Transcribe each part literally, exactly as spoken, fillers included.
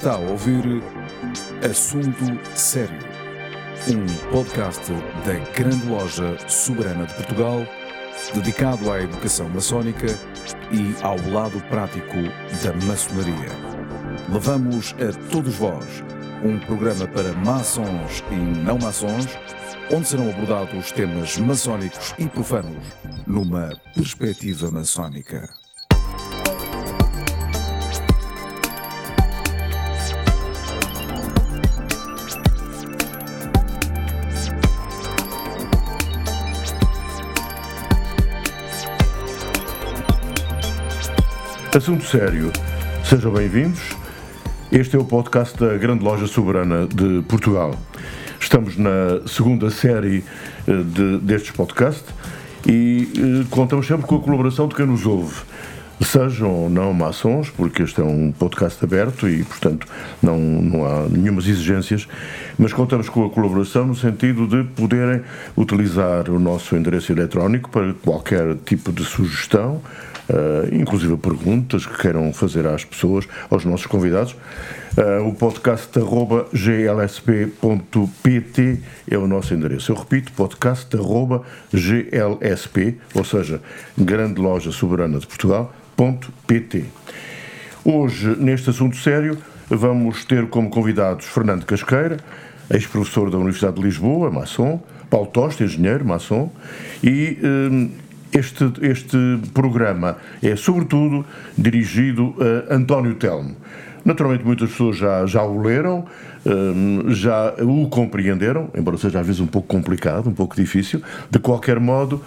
Está a ouvir Assunto Sério, um podcast da Grande Loja Soberana de Portugal, dedicado à educação maçónica e ao lado prático da maçonaria. Levamos a todos vós um programa para maçons e não maçons, onde serão abordados temas maçónicos e profanos numa perspectiva maçónica. Assunto Sério, sejam bem-vindos. Este é o podcast da Grande Loja Soberana de Portugal. Estamos na segunda série de, destes podcasts e contamos sempre com a colaboração de quem nos ouve, sejam ou não maçons, porque este é um podcast aberto e, portanto, não, não há nenhumas exigências, mas contamos com a colaboração no sentido de poderem utilizar o nosso endereço eletrónico para qualquer tipo de sugestão, Uh, inclusive perguntas que queiram fazer às pessoas, aos nossos convidados. Uh, o podcast arroba g l s p ponto p t é o nosso endereço. Eu repito, podcast arroba glsp, ou seja, Grande Loja Soberana de Portugal.pt. Hoje, neste Assunto Sério, vamos ter como convidados Fernando Casqueira, ex-professor da Universidade de Lisboa, maçom, Paulo Toste, engenheiro, maçom, e... Um, Este, este programa é, sobretudo, dirigido a António Telmo. Naturalmente, muitas pessoas já, já o leram, já o compreenderam, embora seja às vezes um pouco complicado, um pouco difícil. De qualquer modo,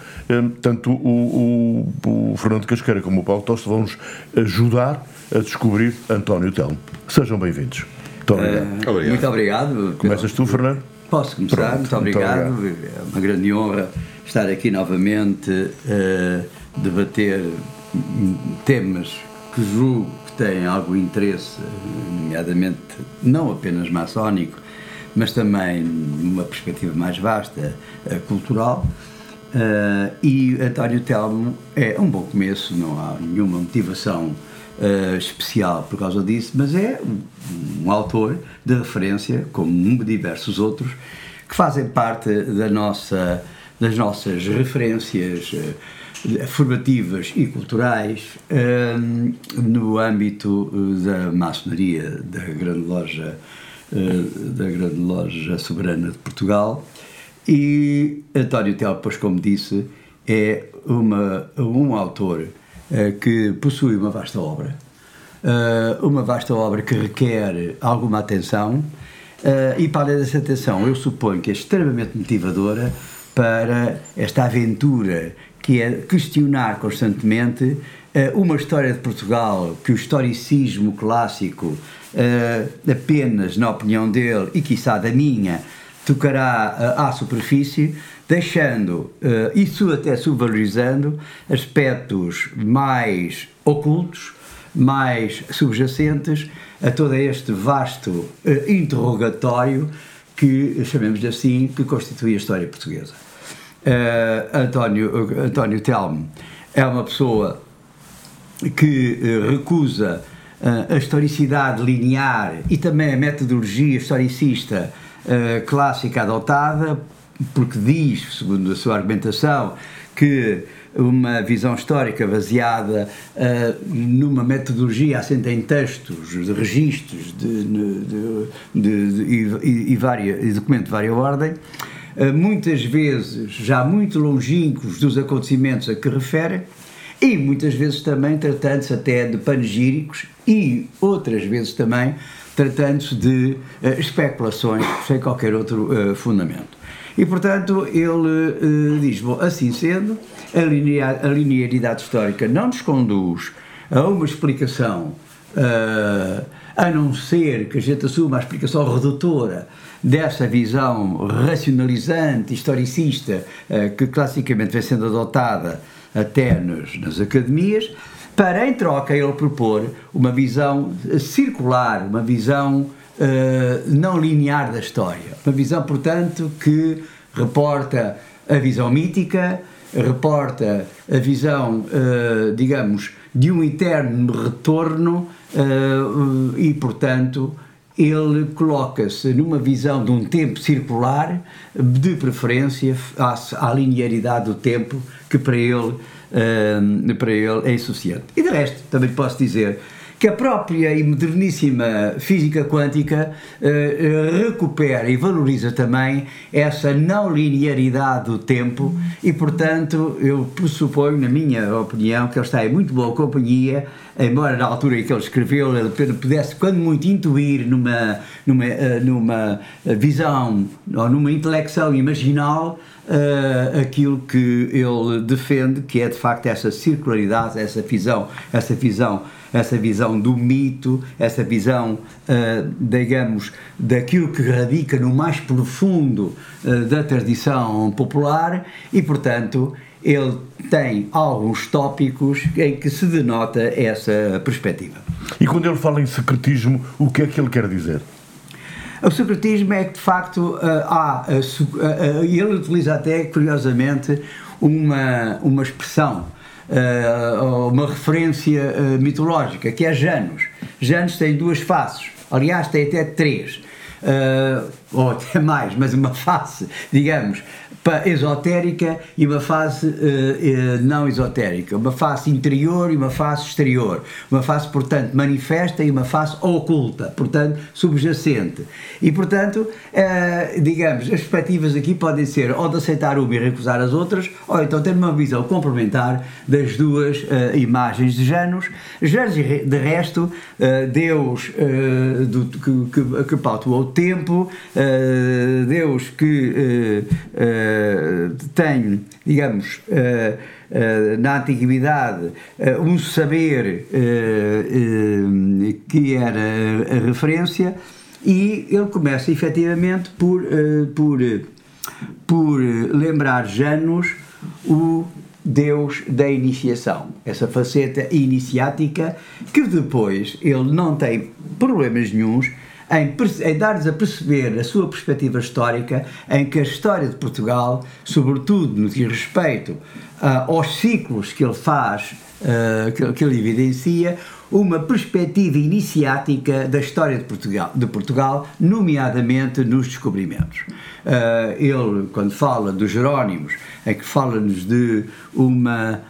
tanto o, o, o Fernando Casqueira como o Paulo Toste vão-nos ajudar a descobrir António Telmo. Sejam bem-vindos. Muito obrigado. Uh, obrigado. Muito obrigado. Começas tu, Fernando? Posso começar. Pronto, muito, obrigado. muito obrigado. É uma grande honra estar aqui novamente a debater temas que julgo que têm algum interesse, nomeadamente não apenas maçónico, mas também numa perspectiva mais vasta, cultural. E António Telmo é um bom começo, não há nenhuma motivação especial por causa disso, mas é um autor de referência, como diversos outros, que fazem parte da nossa... das nossas referências uh, formativas e culturais uh, no âmbito da maçonaria da Grande Loja, uh, da Grande Loja Soberana de Portugal. E António Telmo, pois, como disse, é uma, um autor uh, que possui uma vasta obra, uh, uma vasta obra que requer alguma atenção, uh, e para além dessa atenção, eu suponho que é extremamente motivadora para esta aventura que é questionar constantemente uh, uma história de Portugal que o historicismo clássico, uh, apenas na opinião dele e quiçá da minha, tocará uh, à superfície, deixando, uh, isso até subvalorizando, aspectos mais ocultos, mais subjacentes a todo este vasto uh, interrogatório que, chamemos-lhe assim, que constitui a história portuguesa. Uh, António, uh, António Telmo é uma pessoa que uh, recusa uh, a historicidade linear e também a metodologia historicista uh, clássica adotada, porque diz, segundo a sua argumentação, que uma visão histórica baseada uh, numa metodologia assente em textos, de registros de, de, de, de, e, e, varia, e documento de vária ordem, uh, muitas vezes já muito longínquos dos acontecimentos a que refere, e muitas vezes também tratando-se até de panegíricos e outras vezes também tratando-se de uh, especulações sem qualquer outro uh, fundamento. E, portanto, ele uh, diz, bom, assim sendo, a, linea, a linearidade histórica não nos conduz a uma explicação, uh, a não ser que a gente assuma a explicação redutora dessa visão racionalizante, historicista, uh, que classicamente vem sendo adotada até nos, nas academias, para, em troca, ele propor uma visão circular, uma visão... Uh, não linear da história, uma visão, portanto, que reporta a visão mítica, reporta a visão, uh, digamos, de um eterno retorno uh, e, portanto, ele coloca-se numa visão de um tempo circular, de preferência à, à linearidade do tempo, que para ele, uh, para ele é insuficiente. E de resto, também posso dizer que a própria e moderníssima física quântica uh, recupera e valoriza também essa não linearidade do tempo e, portanto, eu pressuponho, na minha opinião, que ele está em muito boa companhia, embora na altura em que ele escreveu ele pudesse, quando muito, intuir numa, numa, numa visão ou numa intelecção imaginal uh, aquilo que ele defende, que é de facto essa circularidade, essa visão, essa visão, essa visão do mito, essa visão, uh, digamos, daquilo que radica no mais profundo uh, da tradição popular e, portanto, ele tem alguns tópicos em que se denota essa perspectiva. E quando ele fala em secretismo, o que é que ele quer dizer? O secretismo é que, de facto, há, ele utiliza até, curiosamente, uma, uma expressão, uma referência mitológica, que é Janus. Janus tem duas faces, aliás, tem até três, ou até mais, mas uma face, digamos, esotérica e uma face uh, uh, não esotérica, uma face interior e uma face exterior, uma face, portanto, manifesta e uma face oculta, portanto, subjacente. E, portanto, uh, digamos, as perspectivas aqui podem ser ou de aceitar uma e recusar as outras, ou então ter uma visão complementar das duas uh, imagens de Janus. Janus, de resto, uh, Deus uh, do, que, que, que pautou o tempo, uh, Deus que... Uh, uh, tem, digamos, na antiguidade um saber que era a referência e ele começa efetivamente por, por, por lembrar Janus o Deus da iniciação, essa faceta iniciática que depois ele não tem problemas nenhuns em, em dar-nos a perceber a sua perspectiva histórica, em que a história de Portugal, sobretudo no que diz respeito uh, aos ciclos que ele faz, uh, que, que ele evidencia, uma perspectiva iniciática da história de Portugal, de Portugal nomeadamente nos descobrimentos. Uh, ele, quando fala dos Jerónimos, é que fala-nos de uma,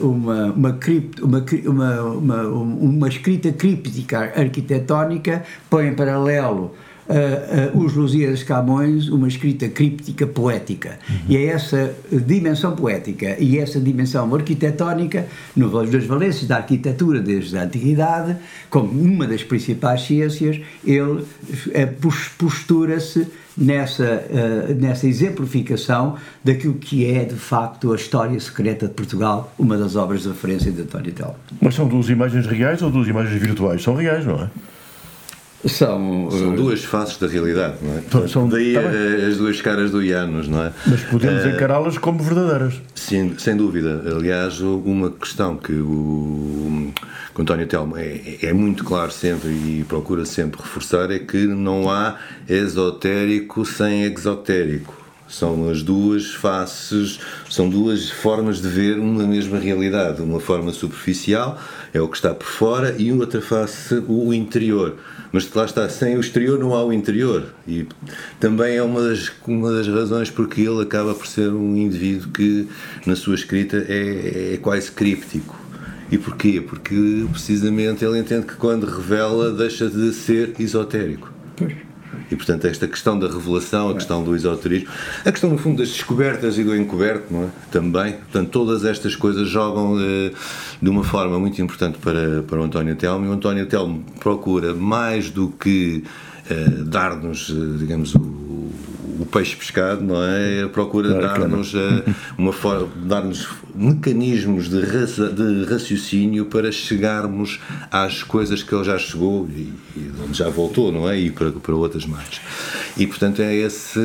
uh, uma, uma, cript, uma, uma, uma, uma escrita críptica arquitetónica, põe em paralelo Uh, uh, os Lusíadas Camões, uma escrita críptica poética. Uhum. E é essa dimensão poética e essa dimensão arquitetónica, nas valências da arquitetura desde a antiguidade, como uma das principais ciências, ele é, postura-se nessa, uh, nessa exemplificação daquilo que é, de facto, a história secreta de Portugal, uma das obras de referência de António Telmo. Mas são duas imagens reais ou duas imagens virtuais? São reais, não é? São, são duas faces da realidade, não é? São, Daí tá as duas caras do Janus, não é? Mas podemos encará-las como verdadeiras. Sim, sem dúvida. Aliás, uma questão que o, o António Telmo é, é muito claro sempre e procura sempre reforçar é que não há esotérico sem exotérico. São as duas faces, são duas formas de ver uma mesma realidade. Uma forma superficial é o que está por fora e outra face, o interior. Mas lá está, sem o exterior não há o interior. E também é uma das, uma das razões porque ele acaba por ser um indivíduo que, na sua escrita, é, é quase críptico. E porquê? Porque, precisamente, ele entende que quando revela deixa de ser esotérico. Pois. E, portanto, esta questão da revelação, a questão do esoterismo, a questão, no fundo, das descobertas e do encoberto, não é? Também, portanto, todas estas coisas jogam de, de uma forma muito importante para, para o António Telmo, e o António Telmo procura, mais do que eh, dar-nos, digamos, o, o peixe pescado, não é? Procura claro, dar-nos, claro. Uma forma, dar-nos mecanismos de, raça, de raciocínio para chegarmos às coisas que ele já chegou e, e onde já voltou, não é? E para, para outras mais. E, portanto, é esse,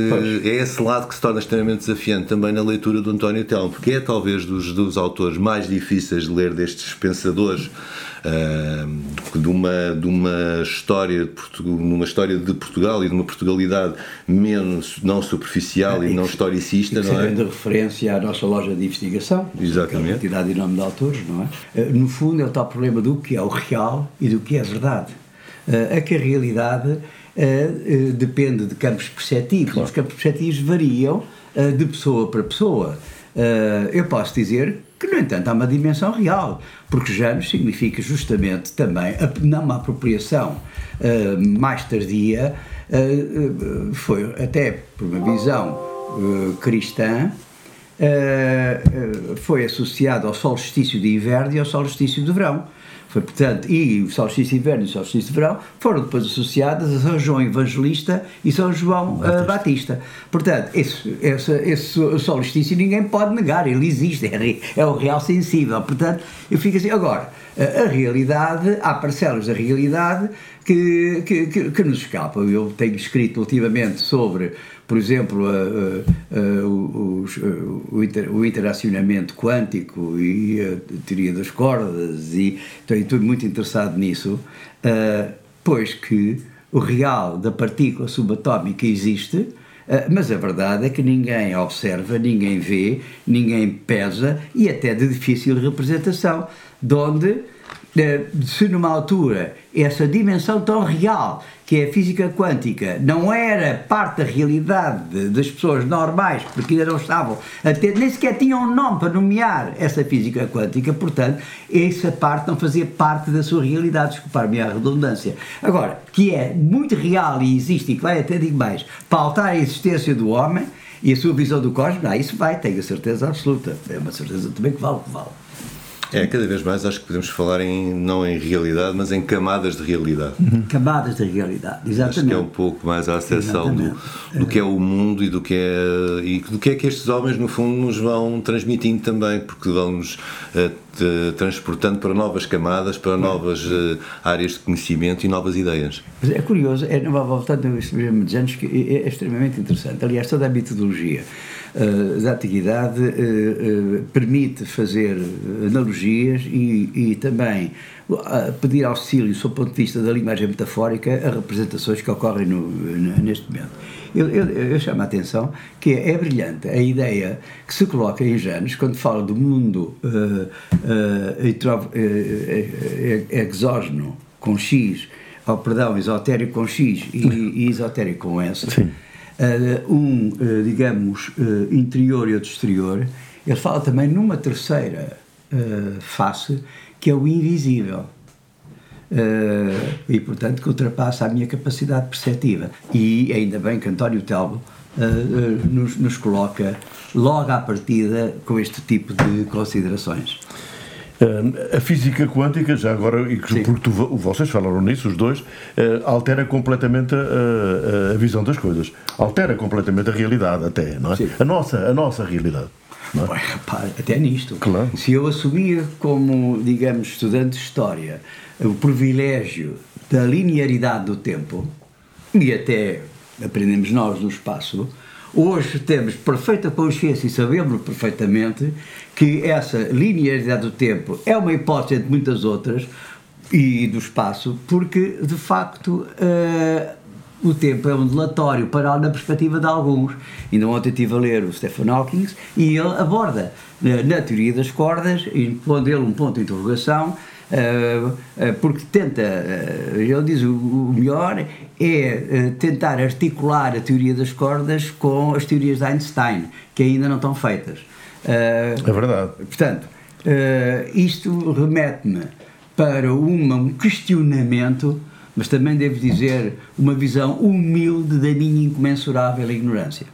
é esse lado que se torna extremamente desafiante também na leitura do António Telmo, porque é talvez dos, dos autores mais difíceis de ler, destes pensadores, uh, de, uma, de uma história de Portugal, numa história de Portugal e de uma Portugalidade menos não superficial é, e não que, historicista, e não é? Sendo referência à nossa loja de investigação. Exatamente. A quantidade e nome de autores, não é? No fundo é o tal problema do que é o real e do que é a verdade. Uh, é que a realidade uh, uh, depende de campos perceptivos. Claro. Os campos perceptivos variam uh, de pessoa para pessoa. Uh, eu posso dizer que, no entanto, há uma dimensão real, porque Janus significa justamente também, a, não uma apropriação uh, mais tardia, uh, foi até por uma visão uh, cristã, uh, uh, foi associado ao solstício de inverno e ao solstício de verão. Foi, portanto, e o solstício de inverno e o solstício de verão foram depois associadas a São João Evangelista e São João Batista. Uh, Batista. Portanto, esse, esse, esse solstício ninguém pode negar, ele existe, é, é o real sensível. Portanto, eu fico assim. Agora, a realidade, há parcelas da realidade que, que, que, que nos escapam. Eu tenho escrito ultimamente sobre, por exemplo, a, a, a, os, a, o, inter, o interacionamento quântico e a teoria das cordas, e estou muito interessado nisso, uh, pois que o real da partícula subatómica existe, mas a verdade é que ninguém observa, ninguém vê, ninguém pesa, e até de difícil representação, de onde, se numa altura essa dimensão tão real que é a física quântica não era parte da realidade das pessoas normais, porque ainda não estavam, até, nem sequer tinham um nome para nomear essa física quântica, portanto, essa parte não fazia parte da sua realidade, desculpar-me a redundância. Agora, que é muito real e existe, e que vai até, digo mais, pautar a existência do homem e a sua visão do cosmos, ah, isso vai, tenho a certeza absoluta, é uma certeza também que vale o que vale. É, cada vez mais acho que podemos falar em, não em realidade, mas em camadas de realidade. Uhum. Camadas de realidade, exatamente. Acho que é um pouco mais a acessão do, do que é o mundo e do que é, e do que é que estes homens, no fundo, nos vão transmitindo também, porque vão-nos uh, de, transportando para novas camadas, para novas uh, áreas de conhecimento e novas ideias. Mas é curioso, é, voltando a este programa de anos, que é, é extremamente interessante. Aliás, toda a metodologia uh, da antiguidade uh, uh, permite fazer analogias e, e também uh, pedir auxílio, sob o ponto de vista da linguagem metafórica, a representações que ocorrem no, no, neste momento. Eu, eu, eu chamo a atenção que é, é brilhante a ideia que se coloca em Janus quando fala do mundo uh, uh, exógeno com X, oh, perdão, esotérico com X e, e esotérico com S, uh, um, uh, digamos, uh, interior e outro exterior. Ele fala também numa terceira uh, face, que é o invisível. Uh, e portanto que ultrapassa a minha capacidade perceptiva, e ainda bem que António Telmo uh, uh, nos, nos coloca logo à partida com este tipo de considerações. Uh, a física quântica, já agora, e que, porque tu, vocês falaram nisso, os dois, uh, altera completamente a, a visão das coisas, altera completamente a realidade até, não é? Sim. A nossa, a nossa realidade. Não é? Bom, rapaz, até nisto, claro. Se eu assumia como, digamos, estudante de História, o privilégio da linearidade do tempo, e até aprendemos nós no espaço, hoje temos perfeita consciência e sabemos perfeitamente que essa linearidade do tempo é uma hipótese entre muitas outras, e do espaço, porque, de facto, uh, o tempo é um dilatório para na perspectiva de alguns. Ainda ontem estive a ler o Stephen Hawking, e ele aborda na, na teoria das cordas, impondo ele um ponto de interrogação, uh, uh, porque tenta, uh, ele diz, o, o melhor é uh, tentar articular a teoria das cordas com as teorias de Einstein, que ainda não estão feitas. Uh, é verdade. Portanto, uh, isto remete-me para uma, um questionamento, mas também devo dizer, uma visão humilde da minha incomensurável ignorância.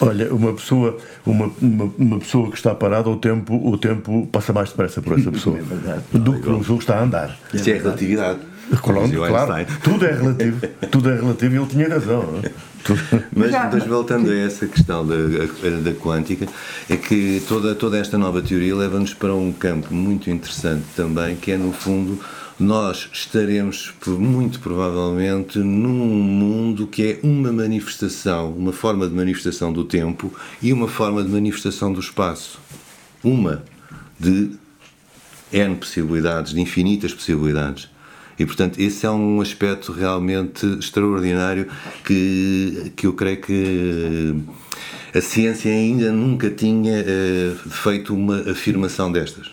Olha, uma pessoa, uma, uma, uma pessoa que está parada, o tempo, o tempo passa mais depressa por essa pessoa é verdade, do que uma pessoa que está a andar. É Isso é relatividade. Claro, claro. Tudo é relativo, tudo é relativo, e ele tinha razão, não é? Mas, mas voltando a essa questão da, da quântica, é que toda, toda esta nova teoria leva-nos para um campo muito interessante também, que é, no fundo, nós estaremos, muito provavelmente, num mundo que é uma manifestação, uma forma de manifestação do tempo e uma forma de manifestação do espaço. Uma de N possibilidades, de infinitas possibilidades. E, portanto, esse é um aspecto realmente extraordinário que, que eu creio que a ciência ainda nunca tinha uh, feito uma afirmação destas.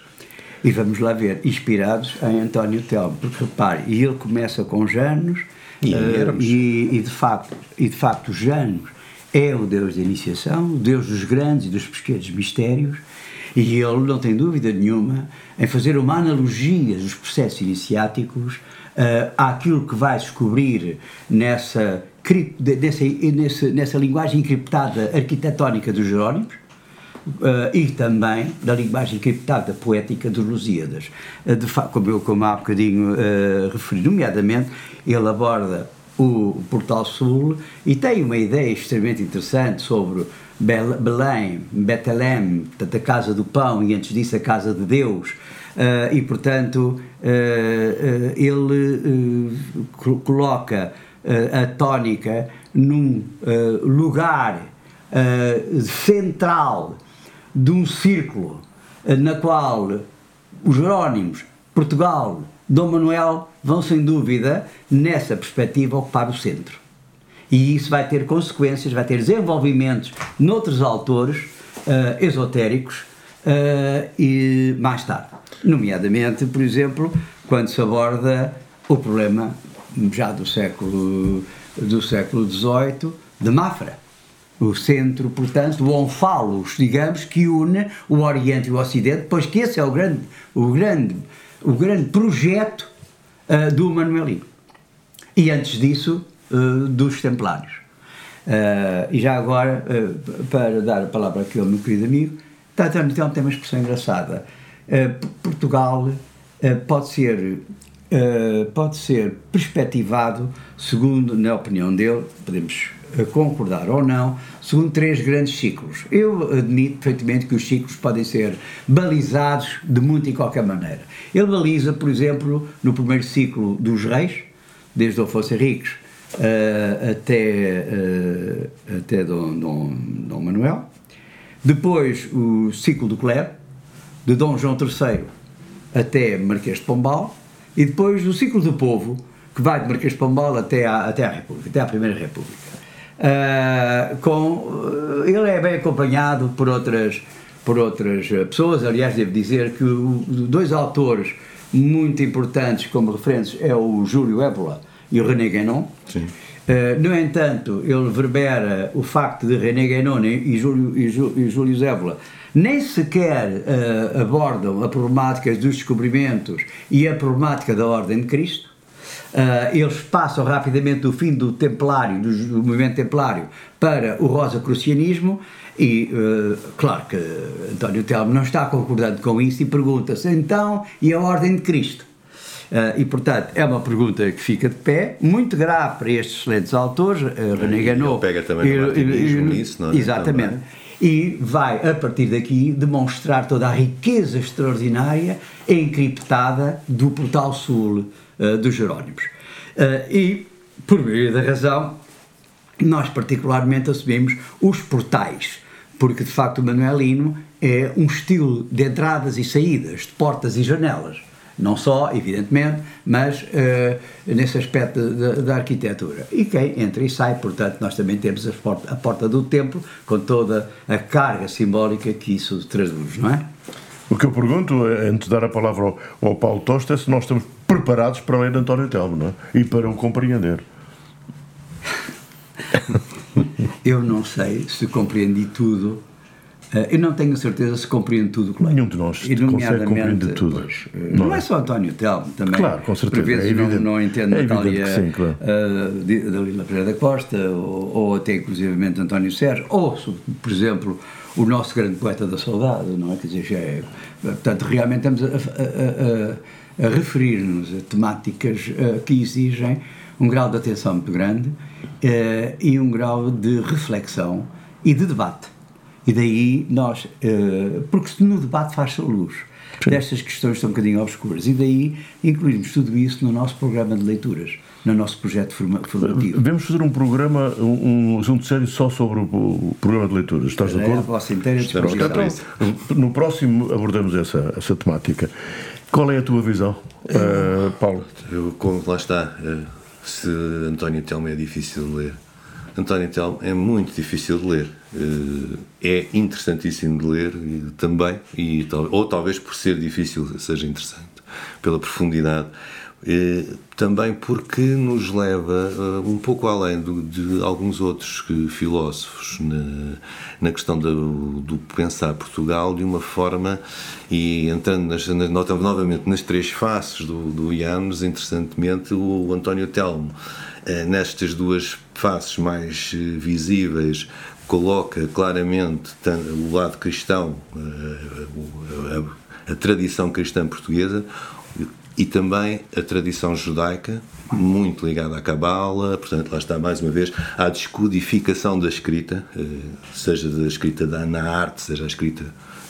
E vamos lá ver, inspirados em António Telmo, porque repare, e ele começa com Janus, e, uh, e, e, de facto, e de facto Janus é o Deus da iniciação, o Deus dos grandes e dos pequenos mistérios, e ele não tem dúvida nenhuma em fazer uma analogia dos processos iniciáticos uh, àquilo que vai descobrir nessa, nessa, nessa, nessa linguagem encriptada arquitetónica dos Jerónimos, Uh, e também da linguagem encriptada poética dos Lusíadas. Uh, de facto, como, eu, como há um bocadinho uh, referi, nomeadamente, ele aborda o Portal Sul e tem uma ideia extremamente interessante sobre Belém, Betelém, portanto, a Casa do Pão e, antes disso, a Casa de Deus. Uh, e, portanto, uh, uh, ele uh, coloca uh, a tónica num uh, lugar uh, central de um círculo na qual os Jerónimos, Portugal, Dom Manuel vão, sem dúvida, nessa perspectiva, ocupar o centro. E isso vai ter consequências, vai ter desenvolvimentos noutros autores uh, esotéricos uh, e mais tarde. Nomeadamente, por exemplo, quando se aborda o problema, já do século do século dezoito, de Mafra. O centro, portanto, o Onfalos, digamos, que une o Oriente e o Ocidente, pois que esse é o grande, o grande, o grande projeto uh, do Manuelino. E antes disso, uh, dos Templários. Uh, e já agora, uh, para dar a palavra aqui ao meu querido amigo, António Telmo tem uma expressão engraçada. Uh, Portugal uh, pode ser... Uh, pode ser perspectivado, segundo, na opinião dele, podemos uh, concordar ou não, segundo três grandes ciclos. Eu admito perfeitamente que os ciclos podem ser balizados de muito e qualquer maneira. Ele baliza, por exemplo, no primeiro ciclo dos reis, desde Afonso Henriques uh, até, uh, até Dom, Dom, Dom Manuel, depois o ciclo do clero, de Dom João terceiro até Marquês de Pombal, e depois do ciclo do povo, que vai de Marquês de Pombal até à, até à República, até à Primeira República. Uh, com, ele é bem acompanhado por outras, por outras pessoas. Aliás, devo dizer que o, dois autores muito importantes como referentes é o Júlio Évola e o René Guénon. Sim. Uh, no entanto, ele verbera o facto de René Guénon e Júlio, e Jú, e Júlio Évola nem sequer uh, abordam a problemática dos descobrimentos e a problemática da Ordem de Cristo. Uh, eles passam rapidamente do fim do templário, do, do movimento templário, para o rosacrucianismo e, uh, claro que António Telmo não está concordando com isso e pergunta-se, então, e a Ordem de Cristo? Uh, e, portanto, é uma pergunta que fica de pé, muito grave para estes excelentes autores, uh, René Guénon. Ele pega também e, no martinismo nisso, não é? Exatamente. Também. E vai, a partir daqui, demonstrar toda a riqueza extraordinária encriptada do Portal Sul uh, dos Jerónimos. Uh, e, por meio da razão, nós particularmente assumimos os portais, porque, de facto, o Manuelino é um estilo de entradas e saídas, de portas e janelas. Não só, evidentemente, mas uh, nesse aspecto de, de, da arquitetura. E quem entra e sai, portanto, nós também temos a porta, a porta do templo, com toda a carga simbólica que isso traduz, não é? O que eu pergunto, antes de dar a palavra ao, ao Paulo Toste, é se nós estamos preparados para ler António Telmo, não é? E para o compreender. Eu não sei se compreendi tudo. Eu não tenho certeza se compreendo tudo o que leio. Nenhum de nós consegue compreender tudo. Pois, não, não é só António Telmo, também. Claro, com certeza. Por vezes é não, não entendo é Natália, sim, claro. uh, Dalila Pereira da Costa, ou, ou até inclusivamente António Sérgio, ou, por exemplo, o nosso grande poeta da saudade, não é? Quer dizer, já é, portanto, realmente estamos a, a, a, a referir-nos a temáticas uh, que exigem um grau de atenção muito grande uh, e um grau de reflexão e de debate. E daí nós, porque no debate faz-se a luz, sim, destas questões estão um bocadinho obscuras, e daí incluímos tudo isso no nosso programa de leituras, no nosso projeto formativo. Devemos fazer um programa, um assunto sério só sobre o programa de leituras, estás de acordo? É a vossa inteira disposição. No próximo abordamos essa, essa temática. Qual é a tua visão, uh, Paulo? Eu, como lá está, se António Telmo é difícil de ler, António Telmo é muito difícil de ler, é interessantíssimo de ler também, e, ou talvez por ser difícil seja interessante, pela profundidade, também porque nos leva um pouco além do, de alguns outros filósofos na, na questão do, do pensar Portugal de uma forma, e entrando nas, nota, novamente nas três faces do, do Janus, interessantemente o António Telmo, nestas duas faces mais visíveis, coloca claramente o lado cristão, a, a, a tradição cristã portuguesa e também a tradição judaica, muito ligada à Cabala, portanto lá está mais uma vez a descodificação da escrita, seja da escrita na arte, seja a escrita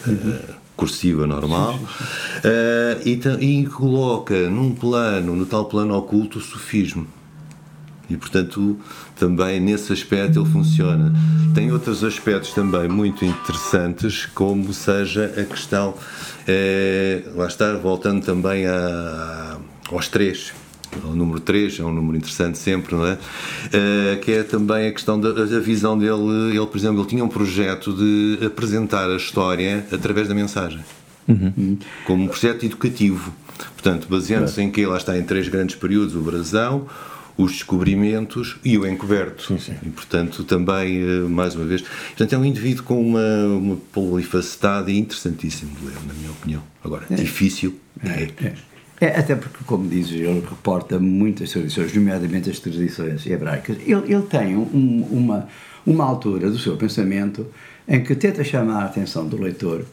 uhum. cursiva normal, sim, sim. E, e coloca num plano, no tal plano oculto, o sofismo. E, portanto, também nesse aspecto ele funciona. Tem outros aspectos também muito interessantes, como seja a questão, eh, lá está, voltando também a, aos três, ao número três, é um número interessante sempre, não é? Eh, que é também a questão da a visão dele, ele, por exemplo, ele tinha um projeto de apresentar a história através da mensagem, uhum. como um projeto educativo. Portanto, baseando-se uhum. em que, lá está, em três grandes períodos, o brasão, os descobrimentos e o encoberto. Sim, sim. E, portanto, também, mais uma vez, portanto, é um indivíduo com uma, uma polifacetada interessantíssima de ler, na minha opinião. Agora, é. difícil é. É. é. Até porque, como dizes, ele reporta muitas tradições, nomeadamente as tradições hebraicas. Ele, ele tem um, uma, uma altura do seu pensamento em que tenta chamar a atenção do leitor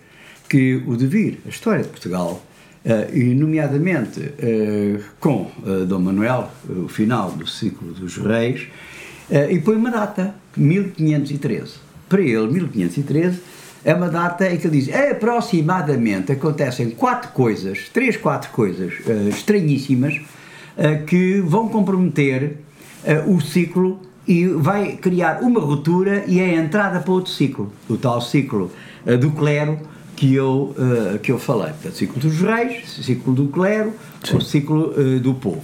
que o devir, a história de Portugal, Uh, e nomeadamente uh, com uh, Dom Manuel, uh, o final do ciclo dos reis, uh, e põe uma data, mil quinhentos e treze. Para ele, mil quinhentos e treze é uma data em que ele diz aproximadamente acontecem quatro coisas, três, quatro coisas uh, estranhíssimas uh, que vão comprometer uh, o ciclo e vai criar uma ruptura e a entrada para outro ciclo, o tal ciclo uh, do clero, que eu, uh, que eu falei, portanto, ciclo dos reis, ciclo do clero, sim. ou ciclo uh, do povo.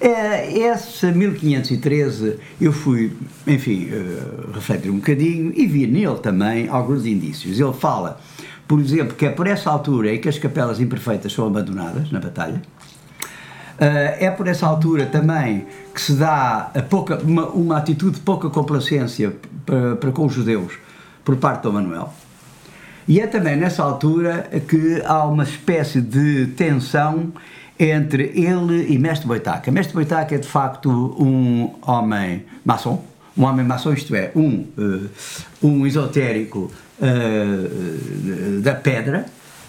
Uh, esse mil quinhentos e treze eu fui, enfim, uh, refletir um bocadinho e vi nele também alguns indícios. Ele fala, por exemplo, que é por essa altura em que as capelas imperfeitas são abandonadas na batalha, uh, é por essa altura também que se dá a pouca, uma, uma atitude de pouca complacência para, para com os judeus por parte de Dom Manuel. E é também nessa altura que há uma espécie de tensão entre ele e Mestre Boitaca. Mestre Boitaca é de facto um homem maçom, um homem maçom, isto é, um, uh, um esotérico uh, da pedra,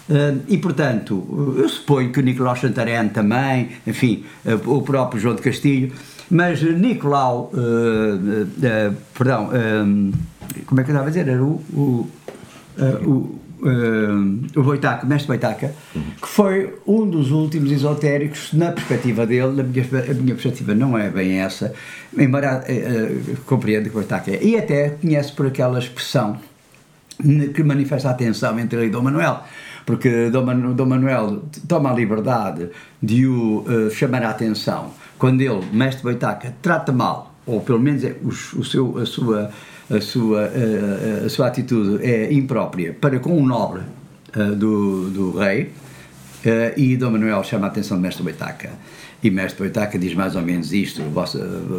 uh, e portanto, eu suponho que o Nicolau Santarém também, enfim, uh, o próprio João de Castilho, mas Nicolau, uh, uh, perdão, uh, como é que eu estava a dizer, era o... o Uh, o, uh, o Boitaca, o Mestre Boitaca, uhum. que foi um dos últimos esotéricos na perspectiva dele, na minha, a minha perspectiva não é bem essa, embora uh, compreendo que Boitaca é, e até conhece por aquela expressão que manifesta a tensão entre ele e Dom Manuel, porque Dom, Manu, Dom Manuel toma a liberdade de o uh, chamar a atenção quando ele, Mestre Boitaca, trata mal, ou pelo menos é o, o seu, a sua A sua, a, a sua atitude é imprópria para com o nobre uh, do, do rei, uh, e Dom Manuel chama a atenção de Mestre Boitaca. E Mestre Boitaca diz mais ou menos isto: Vossa,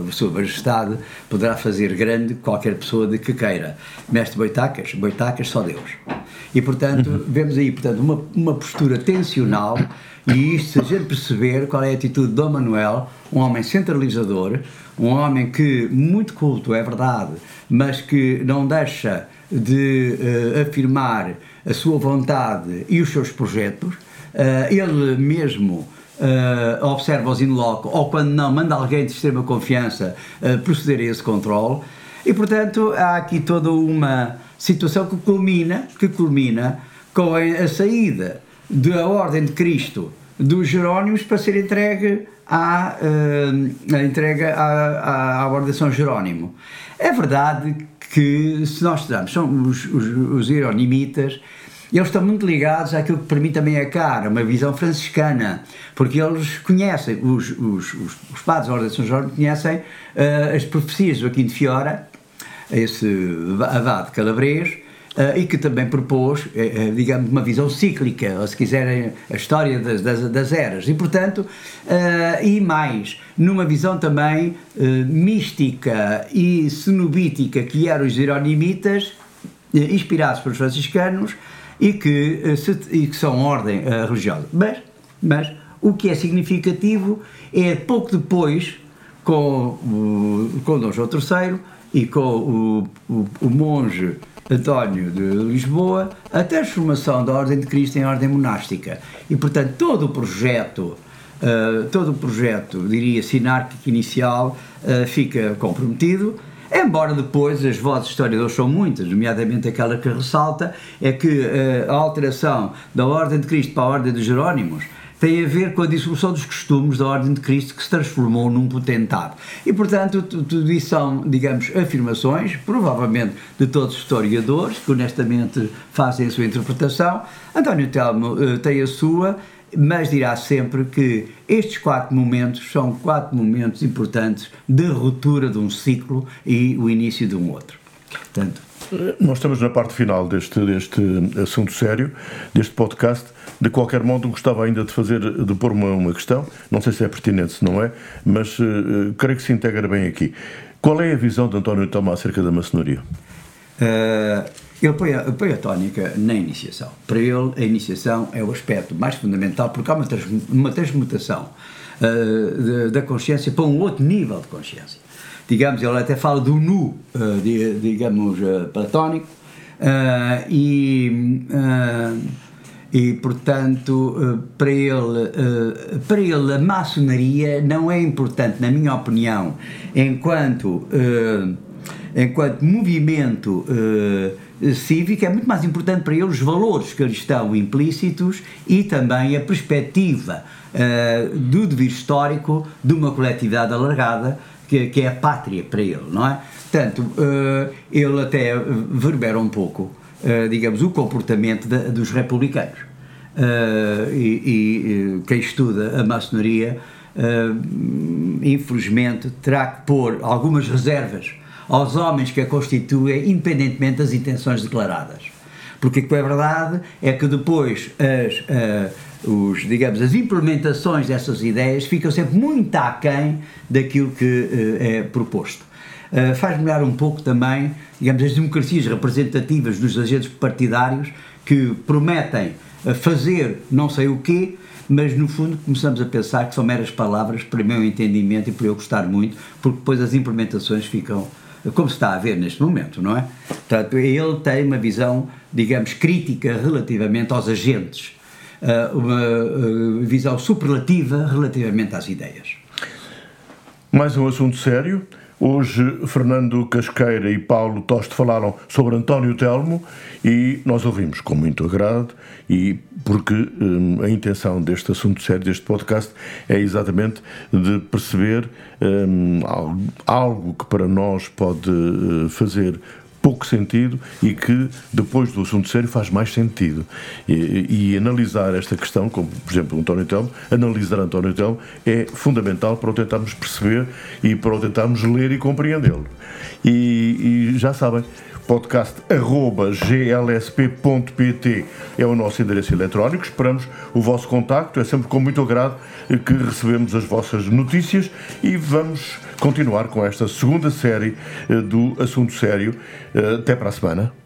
a Sua Majestade poderá fazer grande qualquer pessoa de que queira. Mestre Boitacas, Boitacas só Deus. E portanto, vemos aí portanto, uma, uma postura tensional, e isto se a gente perceber qual é a atitude de Dom Manuel, um homem centralizador. Um homem que, muito culto, é verdade, mas que não deixa de uh, afirmar a sua vontade e os seus projetos. Uh, ele mesmo uh, observa-os in loco, ou quando não, manda alguém de extrema confiança uh, proceder a esse controle. E, portanto, há aqui toda uma situação que culmina, que culmina com a, a saída da Ordem de Cristo dos Jerónimos para ser entregue à, uh, à entrega à, à Ordem de São Jerónimo. É verdade que, se nós estudarmos, são os, os, os jeronimitas, eles estão muito ligados àquilo que para mim também é caro, uma visão franciscana, porque eles conhecem, os, os, os, os padres da Ordem de São Jerónimo conhecem uh, as profecias do Joaquim de Fiora, esse abade calabrês, Uh, e que também propôs, uh, digamos, uma visão cíclica, ou se quiserem, a história das, das, das eras, e portanto, uh, e mais, numa visão também uh, mística e cenobítica, que eram os jerónimitas, uh, inspirados pelos franciscanos, e que, uh, se, e que são ordem uh, religiosa. Mas, mas, o que é significativo é, pouco depois, com, uh, com Dom João terceiro e com o, o, o monge António de Lisboa, a transformação da Ordem de Cristo em Ordem Monástica. E, portanto, todo o projeto, uh, todo o projeto, diria, sinárquico inicial, uh, fica comprometido, embora depois as vozes historiadoras são muitas, nomeadamente aquela que ressalta é que uh, a alteração da Ordem de Cristo para a Ordem de Jerónimos tem a ver com a dissolução dos costumes da Ordem de Cristo, que se transformou num potentado. E, portanto, tudo isso são, digamos, afirmações, provavelmente de todos os historiadores, que honestamente fazem a sua interpretação. António Telmo uh, tem a sua, mas dirá sempre que estes quatro momentos são quatro momentos importantes de ruptura de um ciclo e o início de um outro. Portanto, nós estamos na parte final deste, deste assunto sério, deste podcast. De qualquer modo, gostava ainda de fazer, de pôr uma, uma questão, não sei se é pertinente, se não é, mas uh, creio que se integra bem aqui. Qual é a visão de António Telmo acerca da maçonaria? Uh, ele põe a, põe a tónica na iniciação. Para ele, a iniciação é o aspecto mais fundamental, porque há uma, trans, uma transmutação uh, de, da consciência para um outro nível de consciência. Digamos, ele até fala do nu, uh, de, digamos, uh, platónico, uh, e... Uh, E, portanto, para ele, para ele a maçonaria não é importante, na minha opinião, enquanto, enquanto movimento cívico, é muito mais importante para ele os valores que lhes estão implícitos e também a perspectiva do dever histórico de uma coletividade alargada, que, que é a pátria para ele, não é? Portanto, ele até verbera um pouco, Uh, digamos, o comportamento da, dos republicanos. Uh, e, e quem estuda a maçonaria, uh, infelizmente, terá que pôr algumas reservas aos homens que a constituem, independentemente das intenções declaradas. Porque o que é verdade é que depois as, uh, os, digamos, as implementações dessas ideias ficam sempre muito aquém daquilo que uh, é proposto. Uh, faz melhorar um pouco também, digamos, as democracias representativas dos agentes partidários que prometem fazer não sei o quê, mas no fundo começamos a pensar que são meras palavras, para o meu entendimento e para eu gostar muito, porque depois as implementações ficam, como se está a ver neste momento, não é? Portanto, ele tem uma visão, digamos, crítica relativamente aos agentes, uh, uma uh, visão superlativa relativamente às ideias. Mais um assunto sério. Hoje, Fernando Casqueira e Paulo Toste falaram sobre António Telmo e nós ouvimos com muito agrado, e porque hum, a intenção deste assunto sério, deste podcast, é exatamente de perceber hum, algo, algo que para nós pode uh, fazer pouco sentido e que, depois do assunto sério, faz mais sentido. E, e analisar esta questão, como, por exemplo, António Telmo, analisar António Telmo é fundamental para o tentarmos perceber e para o tentarmos ler e compreendê-lo. E, e já sabem, podcast arroba glsp.pt é o nosso endereço eletrónico. Esperamos o vosso contacto, é sempre com muito agrado que recebemos as vossas notícias e vamos continuar com esta segunda série do Assunto Sério. Até para a semana.